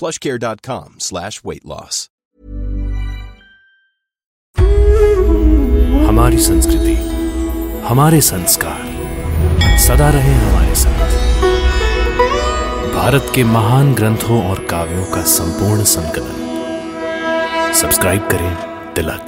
PlushCare.com/weight loss. हमारी संस्कृति, हमारे संस्कार सदा रहे हमारे साथ। भारत के महान ग्रंथों और काव्यों का संपूर्ण संकलन। सब्सक्राइब करें तिलक।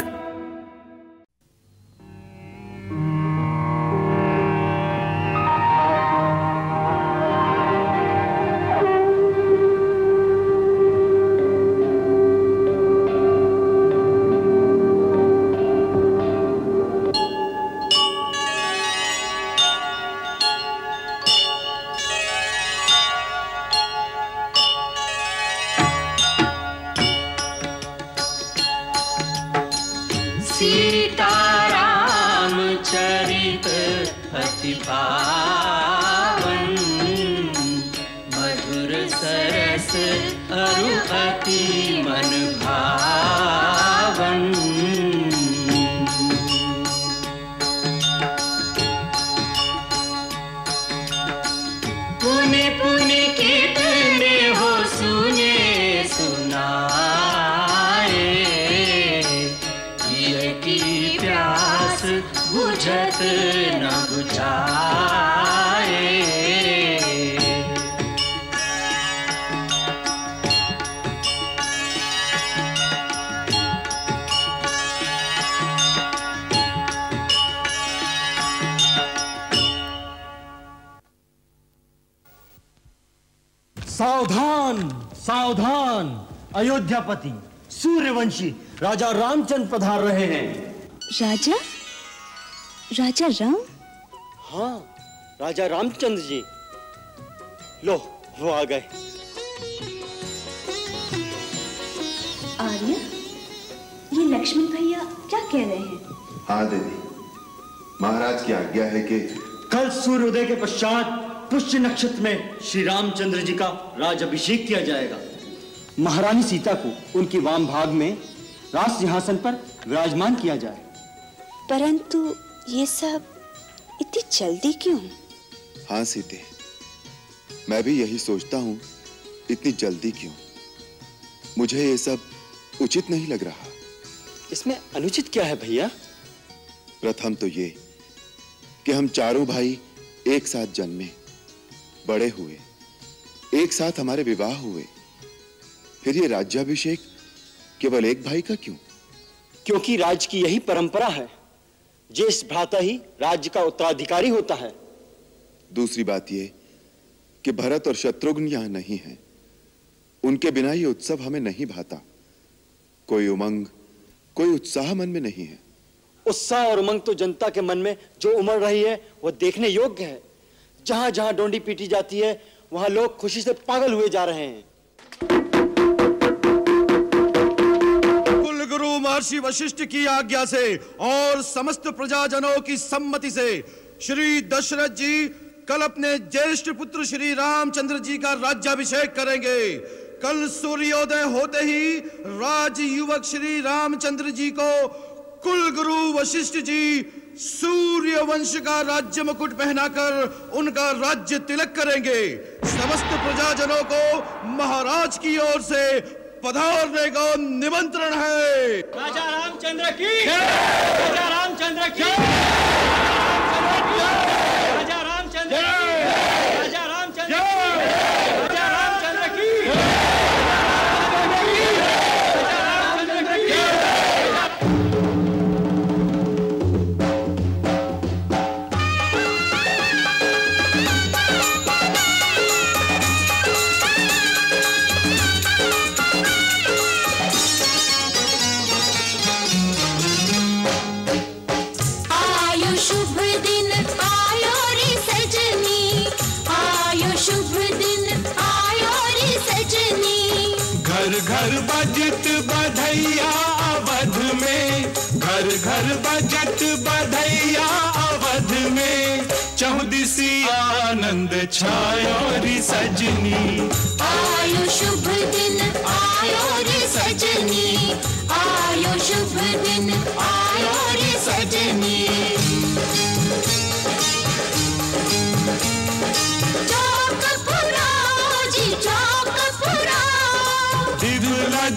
सावधान अयोध्यापति सूर्यवंशी राजा रामचंद्र पधार रहे हैं। राजा राम? हाँ, राजा रामचंद्र जी। लो, वो आ गए। आर्य, ये लक्ष्मण भैया क्या कह रहे हैं? हाँ दीदी, महाराज की आज्ञा है कि कल सूर्योदय के पश्चात पुष्य नक्षत्र में श्री रामचंद्र जी का राज्याभिषेक किया जाएगा। महारानी सीता को उनके वाम भाग में राज सिंहासन पर विराजमान किया जाए। परंतु ये सब इतनी जल्दी क्यों? हाँ सीते, मैं भी यही सोचता हूँ, इतनी जल्दी क्यों? मुझे ये सब उचित नहीं लग रहा। इसमें अनुचित क्या है भैया? प्रथम तो ये कि हम चारों भाई एक साथ जन्मे, बड़े हुए, एक साथ हमारे विवाह हुए, फिर ये राज्याभिषेक केवल एक भाई का क्यों? क्योंकि राज्य की यही परंपरा है, ज्येष्ठ भ्राता ही राज्य का उत्तराधिकारी होता है। दूसरी बात ये कि भरत और शत्रुघ्न यहाँ नहीं हैं, उनके बिना ये उत्सव हमें नहीं भाता। कोई उमंग, कोई उत्साह मन में नहीं है। उत्साह और उमंग तो जनता के मन में जो उमड़ रही है वो देखने योग्य है। जहां जहां डोंडी पीटी जाती है वहां लोग खुशी से पागल हुए जा रहे हैं। कुलगुरु महर्षि वशिष्ठ की आज्ञा से और समस्त प्रजाजनों की सम्मति से श्री दशरथ जी कल अपने ज्येष्ठ पुत्र श्री रामचंद्र जी का राज्याभिषेक करेंगे। कल सूर्योदय होते ही राज युवक श्री रामचंद्र जी को कुल गुरु वशिष्ठ जी सूर्य वंश का राज्य मुकुट पहनाकर उनका राज्य तिलक करेंगे। समस्त प्रजाजनों को महाराज की ओर से पधारने का निमंत्रण है। राजा रामचंद्र की जय। राजा रामचंद्र की जय। राजा रामचंद्र की जय। राजा रामचंद्र की जय। घर बजत बधैया अवध में, घर घर बजत बधैया अवध में, चौदिसी आनंद छायो री सजनी। आयो शुभ दिन आयो री सजनी, आयो शुभ दिन आयो री सजनी।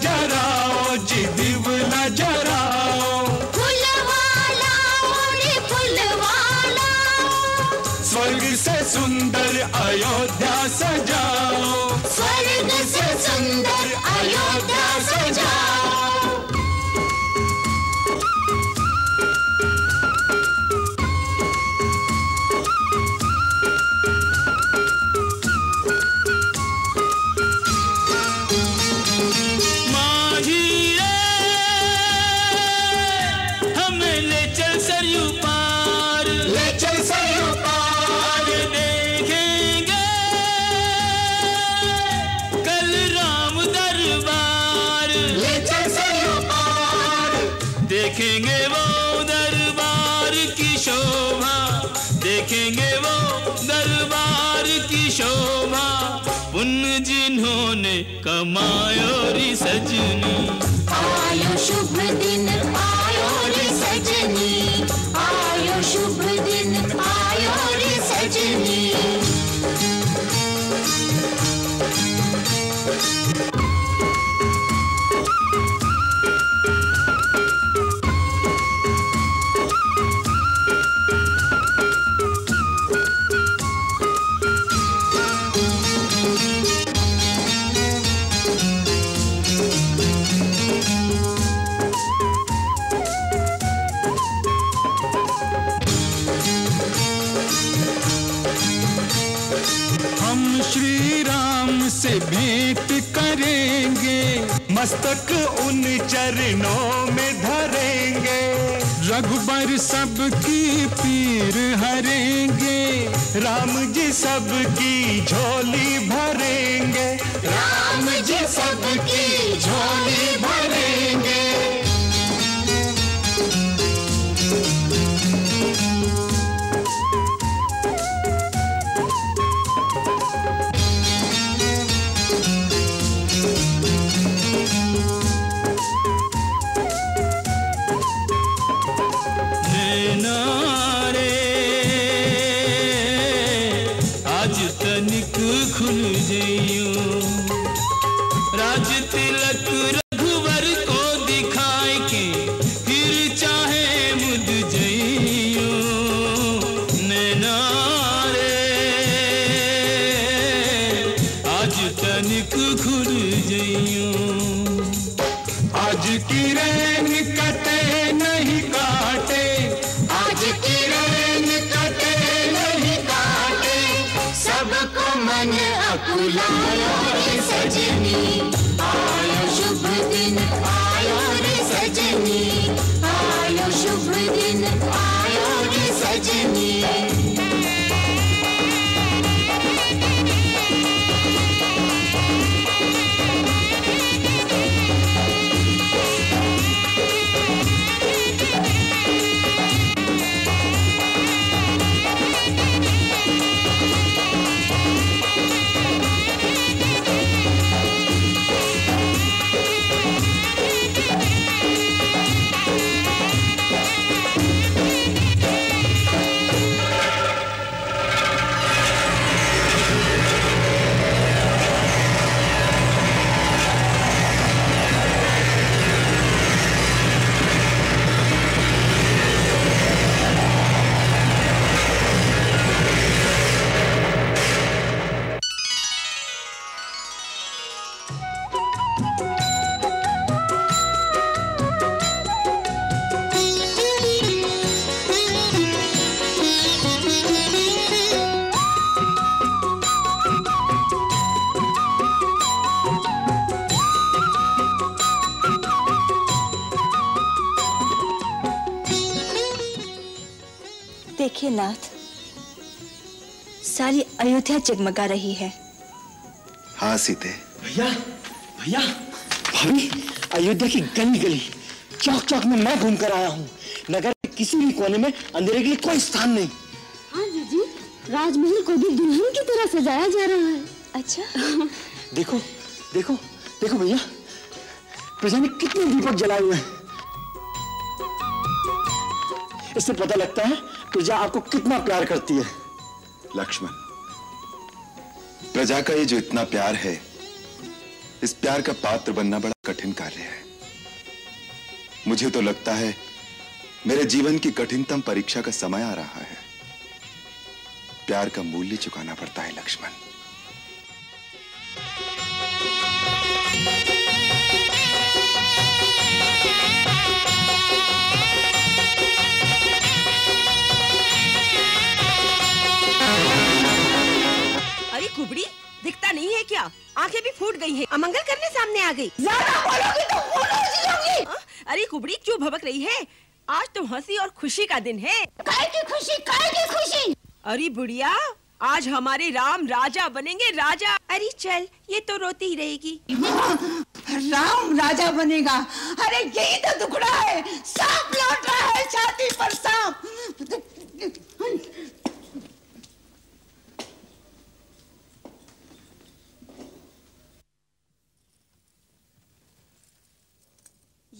जराओ जी दिवला जराओ, स्वर्ग से सुंदर अयोध्या सजाओ, स्वर्ग से सुंदर अयोध्या सजाओ। कमायोरी सजनी। आयो शुभ दिन आयोरी सजनी, आयो शुभ दिन आयोरी सजनी। मस्तक उन चरणों में धरेंगे, रघुबर सबकी पीर हरेंगे, राम जी सबकी झोली भरेंगे, राम जी सबकी झोली भरेंगे। देखिए नाथ, सारी अयोध्या जगमगा रही है। हाँ सीते। भैया भैया भाभी, अयोध्या की गली गली चौक चौक में मैं घूम कर आया हूँ। नगर के किसी भी कोने में अंधेरे के लिए कोई स्थान नहीं। हाँ जीजी, राजमहल को भी दुल्हन की तरह सजाया जा रहा है। अच्छा देखो देखो देखो भैया, प्रजा ने कितने दीपक जलाए हुए हैं। इससे पता लगता है प्रजा आपको कितना प्यार करती है। लक्ष्मण, प्रजा का ये जो इतना प्यार है, इस प्यार का पात्र बनना बड़ा कठिन कार्य है। मुझे तो लगता है मेरे जीवन की कठिनतम परीक्षा का समय आ रहा है। प्यार का मूल्य चुकाना पड़ता है लक्ष्मण। कुबड़ी दिखता नहीं है क्या? आंखें भी फूट गई हैं, अमंगल करने सामने आ गई। ज़्यादा बोलोगी तो फूलोगी। अरे कुबड़ी क्यों भभक रही है? आज तो हंसी और खुशी का दिन है। काय की खुशी, काय की खुशी? अरे बुढ़िया, आज हमारे राम राजा बनेंगे, राजा। अरे चल, ये तो रोती ही रहेगी। राम राजा बनेगा? अरे यही तो दुखड़ा है, सांप लौट रहा है छाती पर, सांप।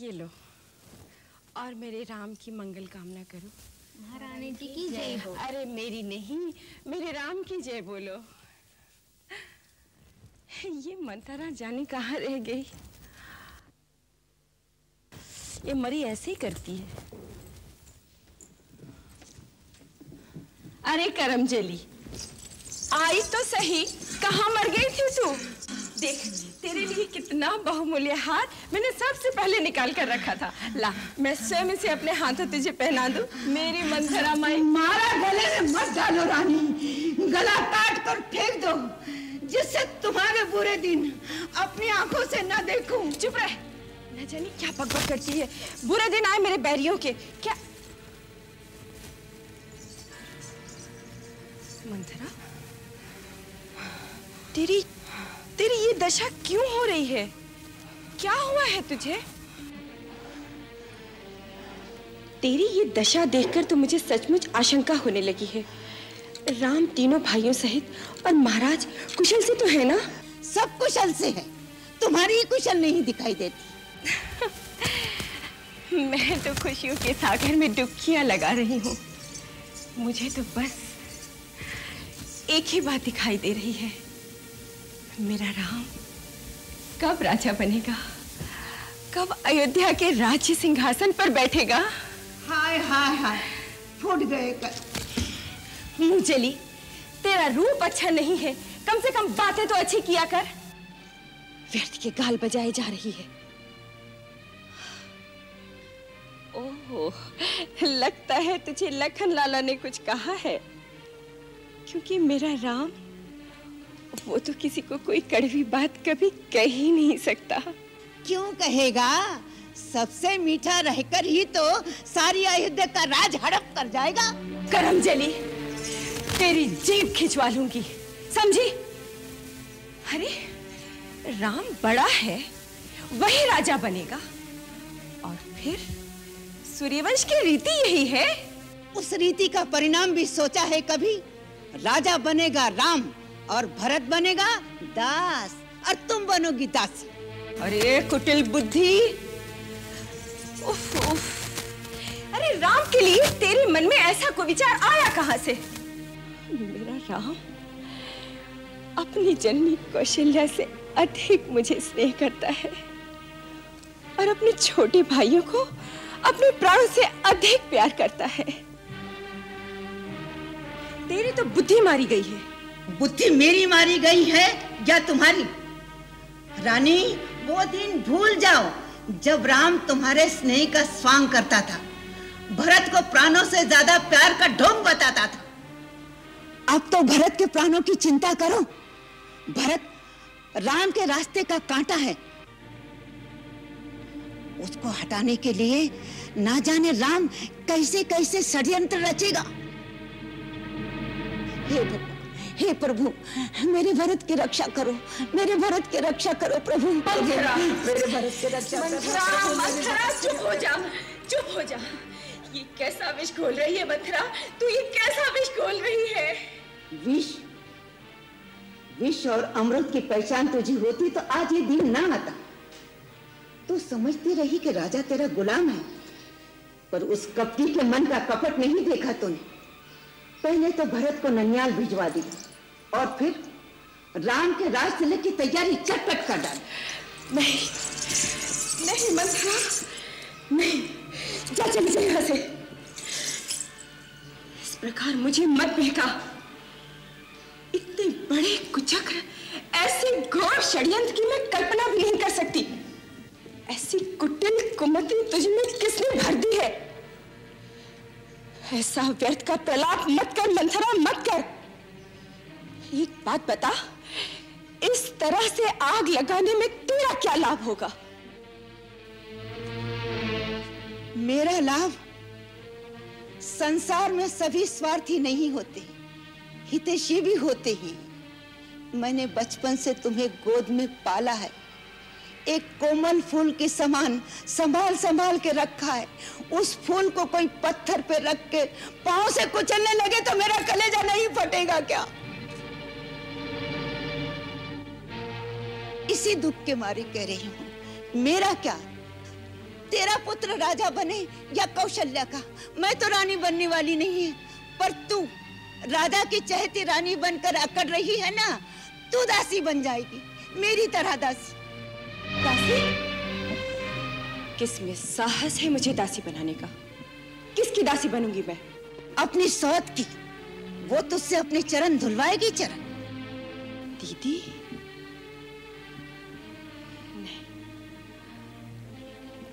ये लो, और मेरे राम की मंगल कामना करो। महारानी जी की जय हो। अरे मेरी नहीं, मेरे राम की जय बोलो। ये मन्थरा जाने कहाँ रह गई? ये मरी ऐसे ही करती है। अरे करमजली, आई तो सही, कहाँ मर गई थी तू? देख, तेरे लिए कितना बहुमूल्य हार मैंने सबसे पहले निकाल कर रखा था। ला, मैं स्वयं इसे अपने हाथों तुझे पहना दूं। मेरी मन्थरा माई, मारा गले में मत डालो रानी, गला काट कर फेंक दो, जिससे तुम्हारे बुरे दिन अपनी आंखों से ना देखूं। चुप रह, न जाने क्या बकबक करती है। बुरे दिन आए मेरे बैरियों के। क्या मन्थरा, तेरी ये दशा क्यों हो रही है? क्या हुआ है तुझे? तेरी ये दशा देखकर तो मुझे सचमुच आशंका होने लगी है। राम तीनों भाइयों सहित और महाराज कुशल से तो है ना? सब कुशल से है, तुम्हारी ही कुशल नहीं दिखाई देती। मैं तो खुशियों के सागर में डुबकियां लगा रही हूँ। मुझे तो बस एक ही बात दिखाई दे रही है, मेरा राम कब राजा बनेगा, कब अयोध्या के राज्य सिंहासन पर बैठेगा। हाय हाय हाय, फूट गए कर। मुझली, तेरा रूप अच्छा नहीं है, कम से कम बातें तो अच्छी किया कर। व्यर्थ के गाल बजाए जा रही है। ओहो, लगता है तुझे लखन लाला ने कुछ कहा है, क्योंकि मेरा राम, वो तो किसी को कोई कड़वी बात कभी कह ही नहीं सकता। क्यों कहेगा? सबसे मीठा रहकर ही तो सारी अयोध्या का राज हड़प कर जाएगा। करमजली, तेरी जीभ खिंचवा लूंगी, समझी? अरे राम बड़ा है, वही राजा बनेगा। और फिर सूर्यवंश की रीति यही है। उस रीति का परिणाम भी सोचा है कभी? राजा बनेगा राम और भरत बनेगा दास, और तुम बनोगी दासी। अरे कुटिल बुद्धि। उफ उफ, अरे राम के लिए तेरे मन में ऐसा कुविचार आया कहां से? मेरा राम अपनी जननी कौशल्या से अधिक मुझे स्नेह करता है, और अपने छोटे भाइयों को अपने प्राणों से अधिक प्यार करता है। तेरी तो बुद्धि मारी गई है। बुद्धि मेरी मारी गई है या तुम्हारी? रानी, वो दिन भूल जाओ जब राम तुम्हारे स्नेह का स्वांग करता था, भरत को प्राणों से ज्यादा प्यार का ढोंग बताता था। अब तो भरत के प्राणों की चिंता करो। भरत राम के रास्ते का कांटा है, उसको हटाने के लिए ना जाने राम कैसे कैसे षड्यंत्र रचेगा। हे प्रभु मेरे भरत की रक्षा करो, मेरे भरत की रक्षा करो प्रभु। मेरे भरत की रक्षा करो। मन्थरा चुप हो जा, चुप हो जा। ये कैसा विष घोल रही है मन्थरा, तू ये कैसा विष घोल रही है? विष विष और अमृत की पहचान तुझे होती तो आज ये दिन ना आता। तू समझती रही कि राजा तेरा गुलाम है, पर उस कपटी के मन का कपट नहीं देखा तूने। पहले तो भरत को ननियाल भिजवा दी और फिर राम के राज तिलक की तैयारी चटपट कर डाली। नहीं नहीं मन्थरा, नहीं, जा चली जा यहाँ से। इस प्रकार मुझे मत बहका। इतने बड़े कुचक्र, ऐसे घोर षड्यंत्र की मैं कल्पना भी नहीं कर सकती। ऐसी कुटिल कुमति तुझ में किसने भर दी है? ऐसा व्यर्थ का प्रलाप मत कर मन्थरा, मत कर। एक बात बता, इस तरह से आग लगाने में तेरा क्या लाभ होगा? मेरा लाभ? संसार में सभी स्वार्थी नहीं होते, हितैषी भी होते हैं। मैंने बचपन से तुम्हें गोद में पाला है, एक कोमल फूल के समान संभाल संभाल के रखा है। उस फूल को कोई पत्थर पे रख के पांव से कुचलने लगे तो मेरा कलेजा नहीं फटेगा क्या? इसी दुख के मारे कह रही हूँ। मेरा क्या, तेरा पुत्र राजा बने या कौशल्या का, मैं तो रानी बनने वाली नहीं है। पर तू राधा की चहती रानी बनकर अकड़ रही है ना, तू दासी बन जाएगी, मेरी तरह दासी। दासी? किस में साहस है मुझे दासी बनाने का? किसकी दासी बनूंगी मैं? अपनी सौत की, वो तुझसे अपने चरण धुलवाएगी। चरण दीदी? नहीं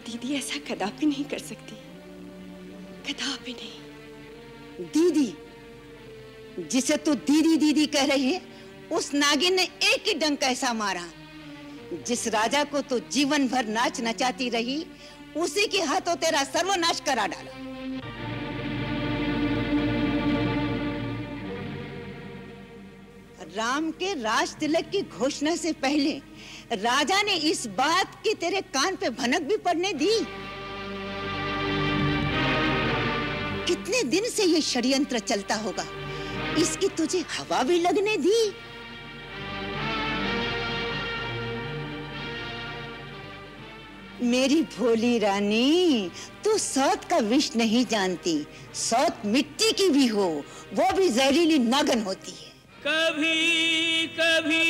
दीदी, ऐसा कदापि नहीं कर सकती, कदापि नहीं। दीदी जिसे तू दीदी दीदी कह रही है, उस नागिन ने एक ही डंक ऐसा मारा। जिस राजा को तो जीवन भर नाच नचाती रही, उसी के हाथों तेरा सर्वनाश करा डाला। राम के राज तिलक की घोषणा से पहले राजा ने इस बात की तेरे कान पे भनक भी पड़ने दी। कितने दिन से ये षड्यंत्र चलता होगा, इसकी तुझे हवा भी लगने दी। मेरी भोली रानी, तू सौत का विष नहीं जानती। सौत मिट्टी की भी हो, वो भी जहरीली नागन होती है। कभी कभी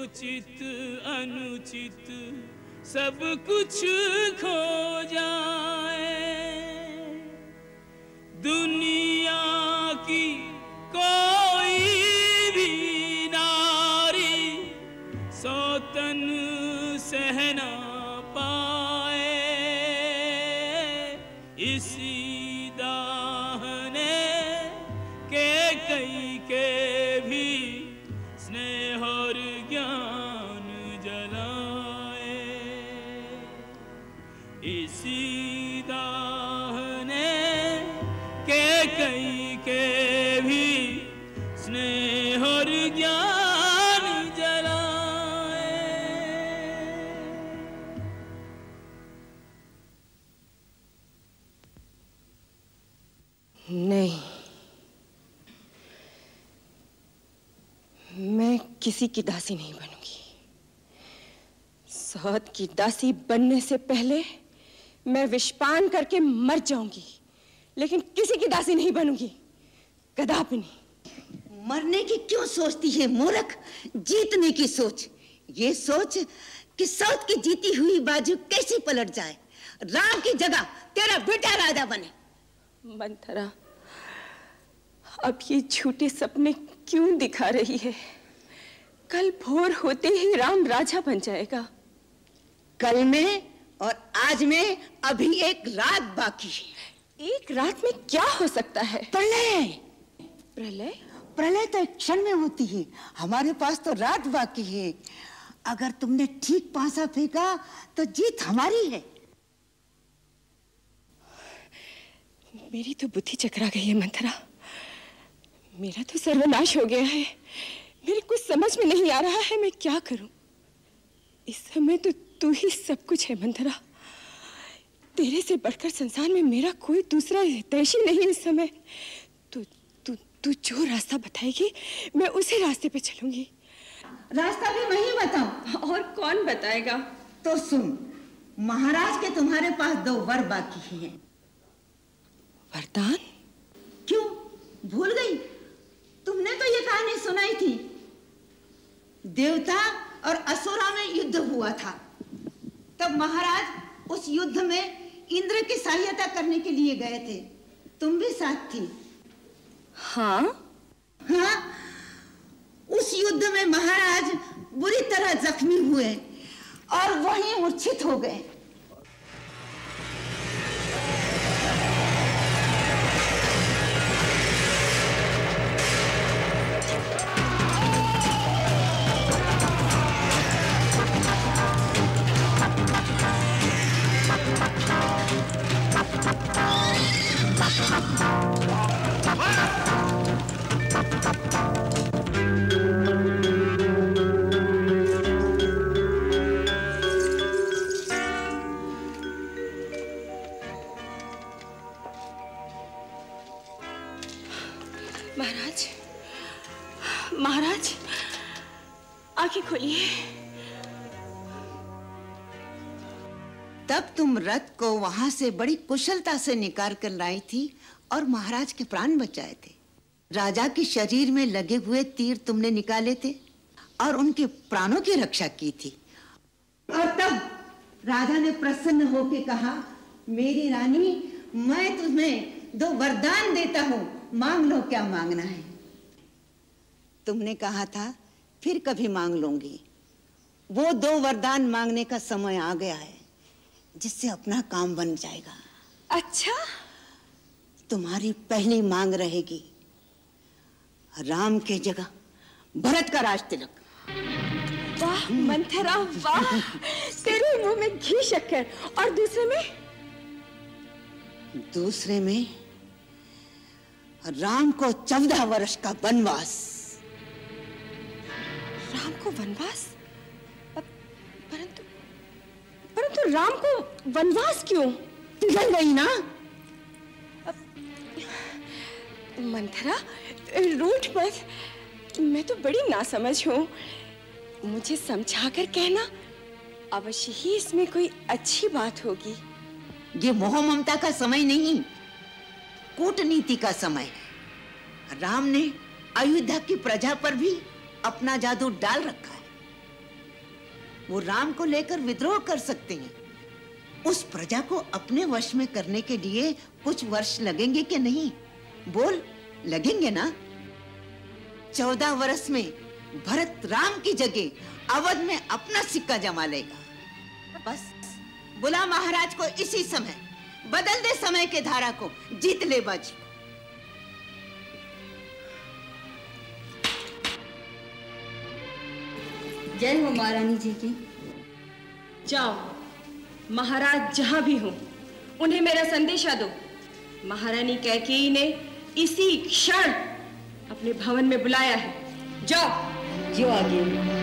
उचित अनुचित सब कुछ खो जाए, दुनिया की कोई भी नारी सौतन सह ना पाए। इसी सीता किसी की दासी नहीं बनूंगी। सौत की दासी बनने से पहले मैं विषपान करके मर जाऊंगी, लेकिन किसी की दासी नहीं बनूंगी, कदापि नहीं। मरने की क्यों सोचती है मूर्ख? जीतने की सोच। ये सोच कि सौत की जीती हुई बाजू कैसे पलट जाए, राम की जगह तेरा बेटा राजा बने। मन्थरा, अब ये झूठे सपने क्यों दिखा रही है? कल भोर होते ही राम राजा बन जाएगा। कल में और आज में अभी एक रात बाकी है। एक रात में क्या हो सकता है? प्रलय। प्रलय? प्रलय तो एक क्षण में होती है, हमारे पास तो रात बाकी है। अगर तुमने ठीक पासा फेंका तो जीत हमारी है। मेरी तो बुद्धि चकरा गई है मन्थरा, मेरा तो सर्वनाश हो गया है। मेरे कुछ समझ में नहीं आ रहा है, मैं क्या करूं? इस समय तो तू ही सब कुछ है मन्थरा, तेरे से बढ़कर संसार में मेरा कोई दूसरा हितैषी नहीं इस समय। तू जो रास्ता बताएगी मैं उसी रास्ते पे चलूंगी। रास्ता भी मैं ही बताऊं? और कौन बताएगा? तो सुन, महाराज के तुम्हारे पास 2 वर बाकी हैं। वरदान? क्यों भूल गई? तुमने तो ये कहानी सुनाई थी, देवता और असुरा में युद्ध हुआ था। तब महाराज उस युद्ध में इंद्र की सहायता करने के लिए गए थे, तुम भी साथ थी। हाँ, उस युद्ध में महाराज बुरी तरह जख्मी हुए और वहीं मूर्छित हो गए। महाराज, आंखें खोलिए। तब तुम रथ को वहां से बड़ी कुशलता से निकाल कर लाई थी और महाराज के प्राण बचाए थे। राजा के शरीर में लगे हुए तीर तुमने निकाले थे और उनके प्राणों की रक्षा की थी। और तब राजा ने प्रसन्न होकर कहा, मेरी रानी, मैं तुम्हें 2 वरदान देता हूँ, मांग लो क्या मांगना है। तुमने कहा था फिर कभी मांग लूंगी। वो 2 वरदान मांगने का समय आ गया है, जिससे अपना काम बन जाएगा। अच्छा, तुम्हारी पहली मांग रहेगी राम के जगह भरत का राज तिलक। वाह मन्थरा, वाह! तेरे मुंह में घी शक्कर। और दूसरे में राम को 14 वर्ष का वनवास। राम को वनवास? परंतु राम को वनवास क्यों? पिघल गई ना मन्थरा, रूठ मत। मैं तो बड़ी नासमझ हूँ, मुझे समझा कर कहना, अवश्य ही इसमें कोई अच्छी बात होगी। ये मोह ममता का समय नहीं, कूटनीति का समय। राम ने अयोध्या की प्रजा पर भी अपना जादू डाल रखा है। वो राम को लेकर विद्रोह कर सकते हैं। उस प्रजा को अपने वश में करने के लिए कुछ वर्ष लगेंगे कि नहीं? बोल, लगेंगे ना? 14 वर्ष में भरत राम की जगह अवध में अपना सिक्का जमा लेगा। बस बुला महाराज को इसी समय, बदल दे समय के धारा को, जीत ले बाजी। जय हो महारानी जी की। जाओ, महाराज जहां भी हो उन्हें मेरा संदेशा दो। महारानी कैकेयी ने इसी क्षण अपने भवन में बुलाया है। जाओ। जो आगे।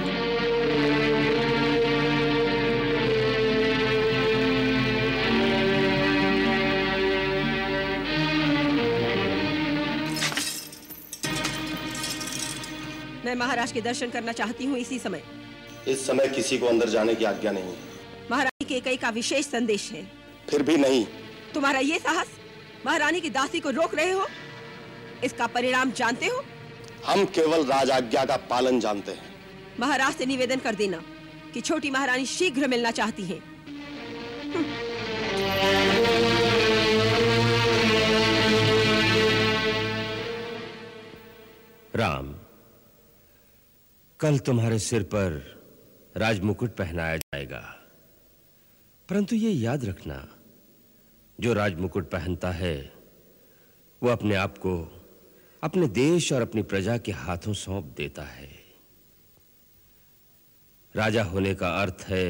मैं महाराज के दर्शन करना चाहती हूँ इसी समय। इस समय किसी को अंदर जाने की आज्ञा नहीं। महारानी कैकेयी का विशेष संदेश है। फिर भी नहीं। तुम्हारा ये साहस, महारानी की दासी को रोक रहे हो, इसका परिणाम जानते हो? हम केवल राजाज्ञा का पालन जानते हैं। महाराज से निवेदन कर देना कि छोटी महारानी शीघ्र मिलना चाहती है। राम, कल तुम्हारे सिर पर राजमुकुट पहनाया जाएगा, परंतु ये याद रखना, जो राजमुकुट पहनता है वो अपने आप को अपने देश और अपनी प्रजा के हाथों सौंप देता है। राजा होने का अर्थ है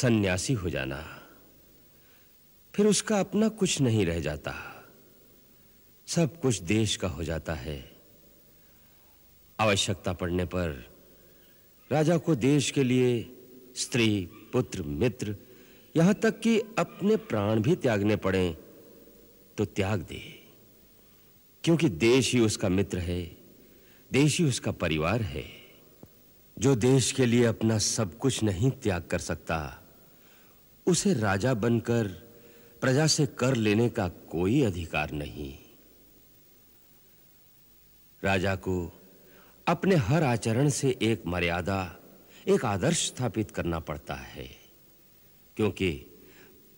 सन्यासी हो जाना, फिर उसका अपना कुछ नहीं रह जाता, सब कुछ देश का हो जाता है। आवश्यकता पड़ने पर राजा को देश के लिए स्त्री, पुत्र, मित्र, यहां तक कि अपने प्राण भी त्यागने पड़ें तो त्याग दे, क्योंकि देश ही उसका मित्र है, देश ही उसका परिवार है। जो देश के लिए अपना सब कुछ नहीं त्याग कर सकता, उसे राजा बनकर प्रजा से कर लेने का कोई अधिकार नहीं। राजा को अपने हर आचरण से एक मर्यादा, एक आदर्श स्थापित करना पड़ता है, क्योंकि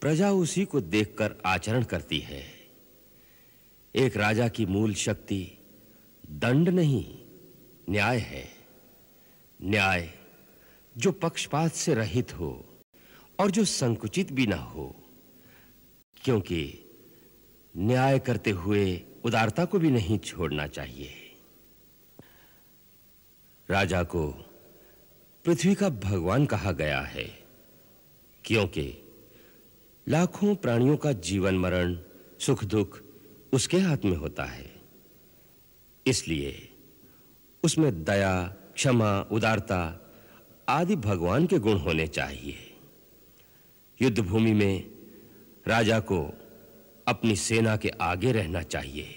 प्रजा उसी को देखकर आचरण करती है। एक राजा की मूल शक्ति दंड नहीं, न्याय है। न्याय जो पक्षपात से रहित हो और जो संकुचित भी ना हो, क्योंकि न्याय करते हुए उदारता को भी नहीं छोड़ना चाहिए। राजा को पृथ्वी का भगवान कहा गया है, क्योंकि लाखों प्राणियों का जीवन मरण, सुख दुख उसके हाथ में होता है। इसलिए उसमें दया, क्षमा, उदारता आदि भगवान के गुण होने चाहिए। युद्ध भूमि में राजा को अपनी सेना के आगे रहना चाहिए।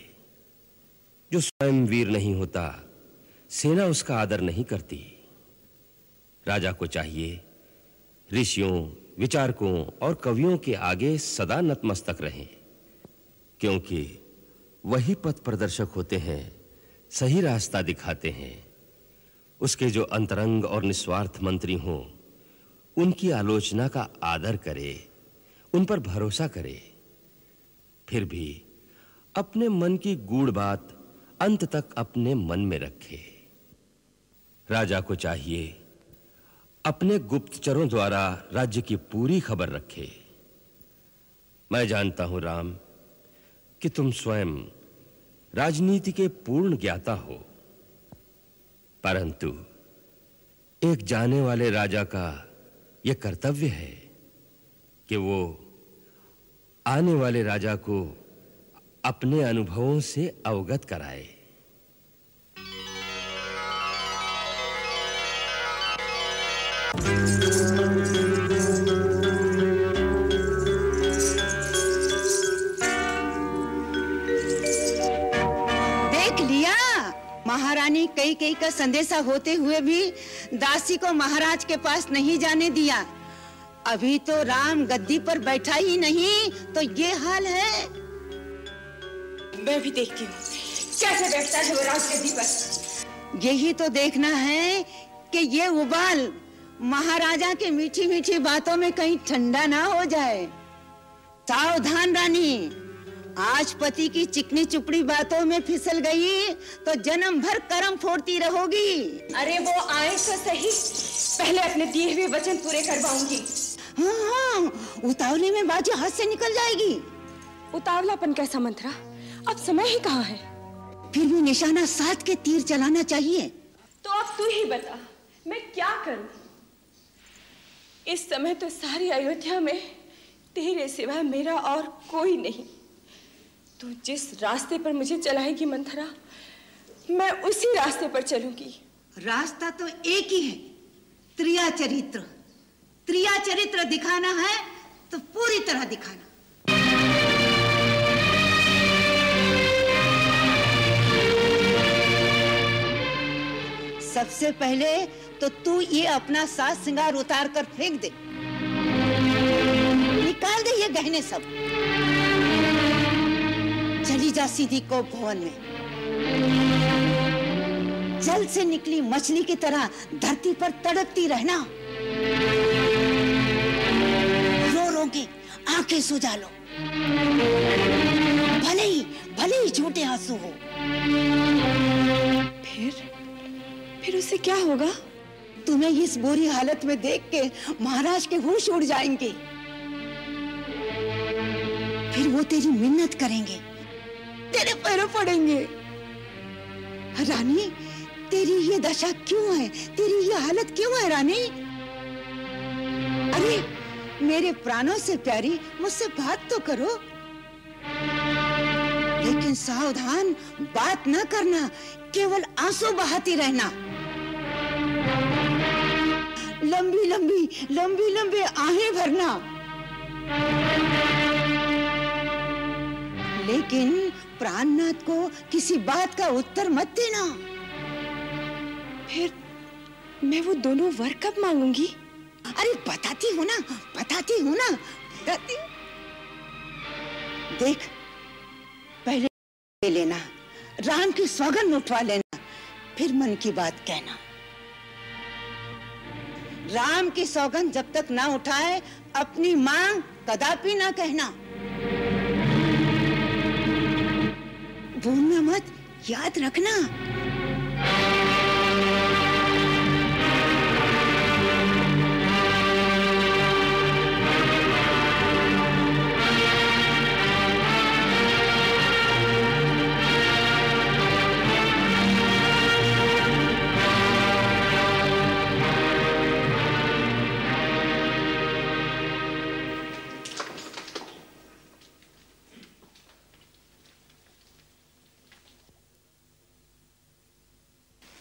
जो स्वयं वीर नहीं होता, सेना उसका आदर नहीं करती। राजा को चाहिए ऋषियों, विचारकों और कवियों के आगे सदा नतमस्तक रहें, क्योंकि वही पथ प्रदर्शक होते हैं, सही रास्ता दिखाते हैं। उसके जो अंतरंग और निस्वार्थ मंत्री हों, उनकी आलोचना का आदर करे, उन पर भरोसा करे, फिर भी अपने मन की गूढ़ बात अंत तक अपने मन में रखे। राजा को चाहिए अपने गुप्तचरों द्वारा राज्य की पूरी खबर रखे। मैं जानता हूं राम कि तुम स्वयं राजनीति के पूर्ण ज्ञाता हो, परंतु एक जाने वाले राजा का यह कर्तव्य है कि वो आने वाले राजा को अपने अनुभवों से अवगत कराए। देख लिया, महारानी कैकेयी का संदेशा होते हुए भी दासी को महाराज के पास नहीं जाने दिया। अभी तो राम गद्दी पर बैठा ही नहीं तो ये हाल है। मैं भी देखती हूँ कैसे बैठता है वो राम गद्दी पर। यही तो देखना है कि ये उबाल महाराजा के मीठी मीठी बातों में कहीं ठंडा ना हो जाए। सावधान रानी, आज पति की चिकनी चुपड़ी बातों में फिसल गई तो जन्म भर कर्म फोड़ती रहोगी। अरे वो आए तो सही, पहले अपने दिए हुए वचन पूरे करवाऊंगी। हाँ, उतावले में बाजी हाथ से निकल जाएगी। उतावलापन कैसा मन्थरा, अब समय ही कहाँ है। फिर भी निशाना साथ के तीर चलाना चाहिए। तो अब तू ही बता मैं क्या करूँ। इस समय तो सारी अयोध्या में तेरे सिवा मेरा और कोई नहीं। तू जिस रास्ते पर मुझे चलाएगी मन्थरा, मैं उसी रास्ते पर चलूंगी। रास्ता तो एक ही है, त्रिया चरित्र। त्रिया चरित्र दिखाना है तो पूरी तरह दिखाना। सबसे पहले तो तू ये अपना साज श्रृंगार उतार कर फेंक दे, निकाल दे ये गहने सब, चली जा सीधी कोप भवन में। जल से निकली मछली की तरह धरती पर तड़पती रहना। रो रो के आंखें सुजा लो, भले ही झूठे आंसू हो। फिर उससे क्या होगा? तुम्हें इस बुरी हालत में देख के महाराज के होश उड़ जाएंगे। फिर वो तेरी मिन्नत करेंगे, तेरे पैरों पड़ेंगे। रानी, तेरी ये दशा क्यों है? तेरी ये हालत क्यों है रानी? अरे मेरे प्राणों से प्यारी, मुझसे बात तो करो। लेकिन सावधान, बात ना करना, केवल आंसू बहाती रहना। लंबी लंबी लंबी लंबी आहें भरना, लेकिन प्राणनाथ को किसी बात का उत्तर मत देना। फिर मैं वो दोनों वर कब मांगूंगी? अरे बताती हूँ ना। देख, पहले लेना, राम की सौगंध उठवा लेना, फिर मन की बात कहना। राम की सौगंध जब तक ना उठाए, अपनी मांग कदापि ना कहना। भूलना मत, याद रखना।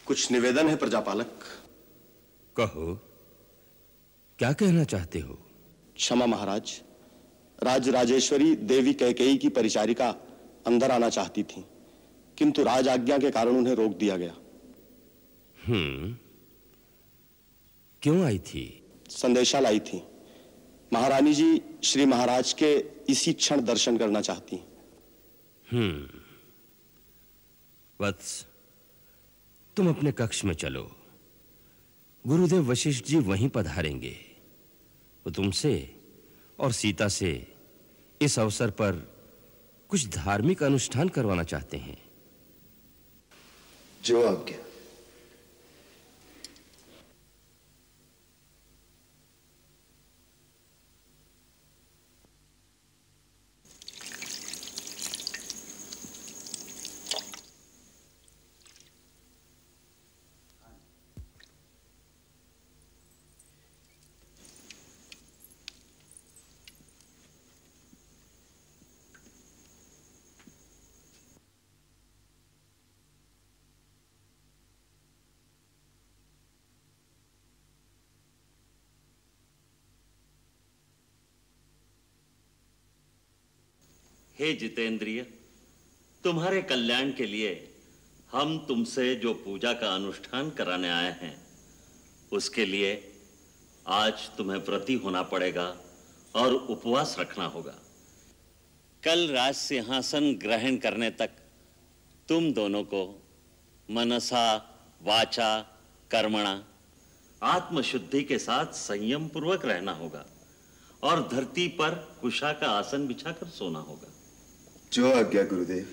कुछ निवेदन है प्रजापालक। कहो, क्या कहना चाहते हो? क्षमा महाराज, राज राजेश्वरी देवी कैकेयी की परिचारिका अंदर आना चाहती थी, किंतु राज आज्ञा के कारण उन्हें रोक दिया गया। क्यों आई थी? संदेशा लाई थी, महारानी जी श्री महाराज के इसी क्षण दर्शन करना चाहती। वत्स, तुम अपने कक्ष में चलो, गुरुदेव वशिष्ठ जी वहीं पधारेंगे। वो तुमसे और सीता से इस अवसर पर कुछ धार्मिक अनुष्ठान करवाना चाहते हैं। जो आज्ञा। हे जितेंद्रिय, तुम्हारे कल्याण के लिए हम तुमसे जो पूजा का अनुष्ठान कराने आए हैं, उसके लिए आज तुम्हें व्रती होना पड़ेगा और उपवास रखना होगा। कल राज सिंहासन ग्रहण करने तक तुम दोनों को मनसा वाचा कर्मणा आत्मशुद्धि के साथ संयम पूर्वक रहना होगा और धरती पर कुशा का आसन बिछाकर सोना होगा। जो आज्ञा गुरुदेव।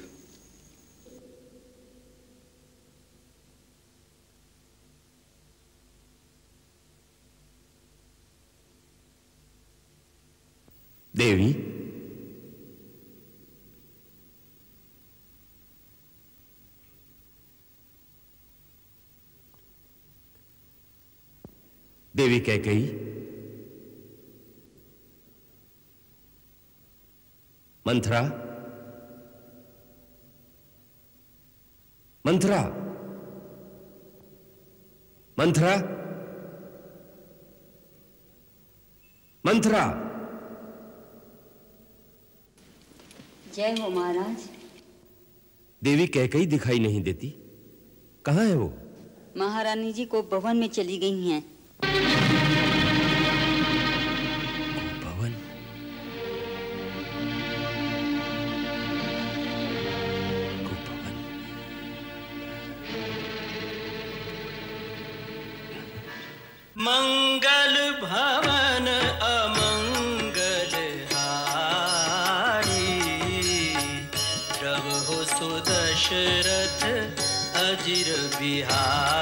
देवी, देवी कैकेयी, मन्थरा, मन्थरा, मन्थरा, मन्थरा। जय हो महाराज। देवी कैकेयी दिखाई नहीं देती, कहाँ है वो? महारानी जी कोप भवन में चली गई हैं। भवन? कोप भवन? मंगल भवन अमंगल हारी प्रभु सुदशरथ अजिर बिहारी।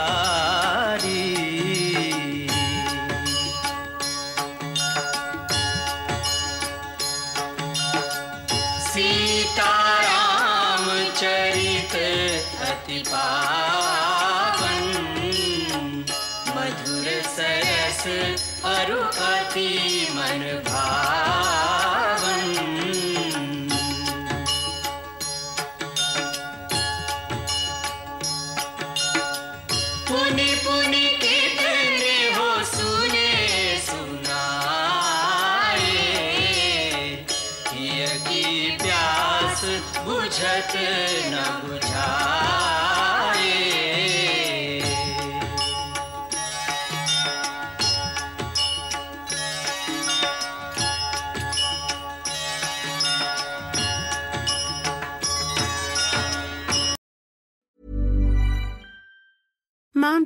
सीता राम चरित अति पावन मधुर सरस अरु अति मन भावन। बुझत न बुझाए Mom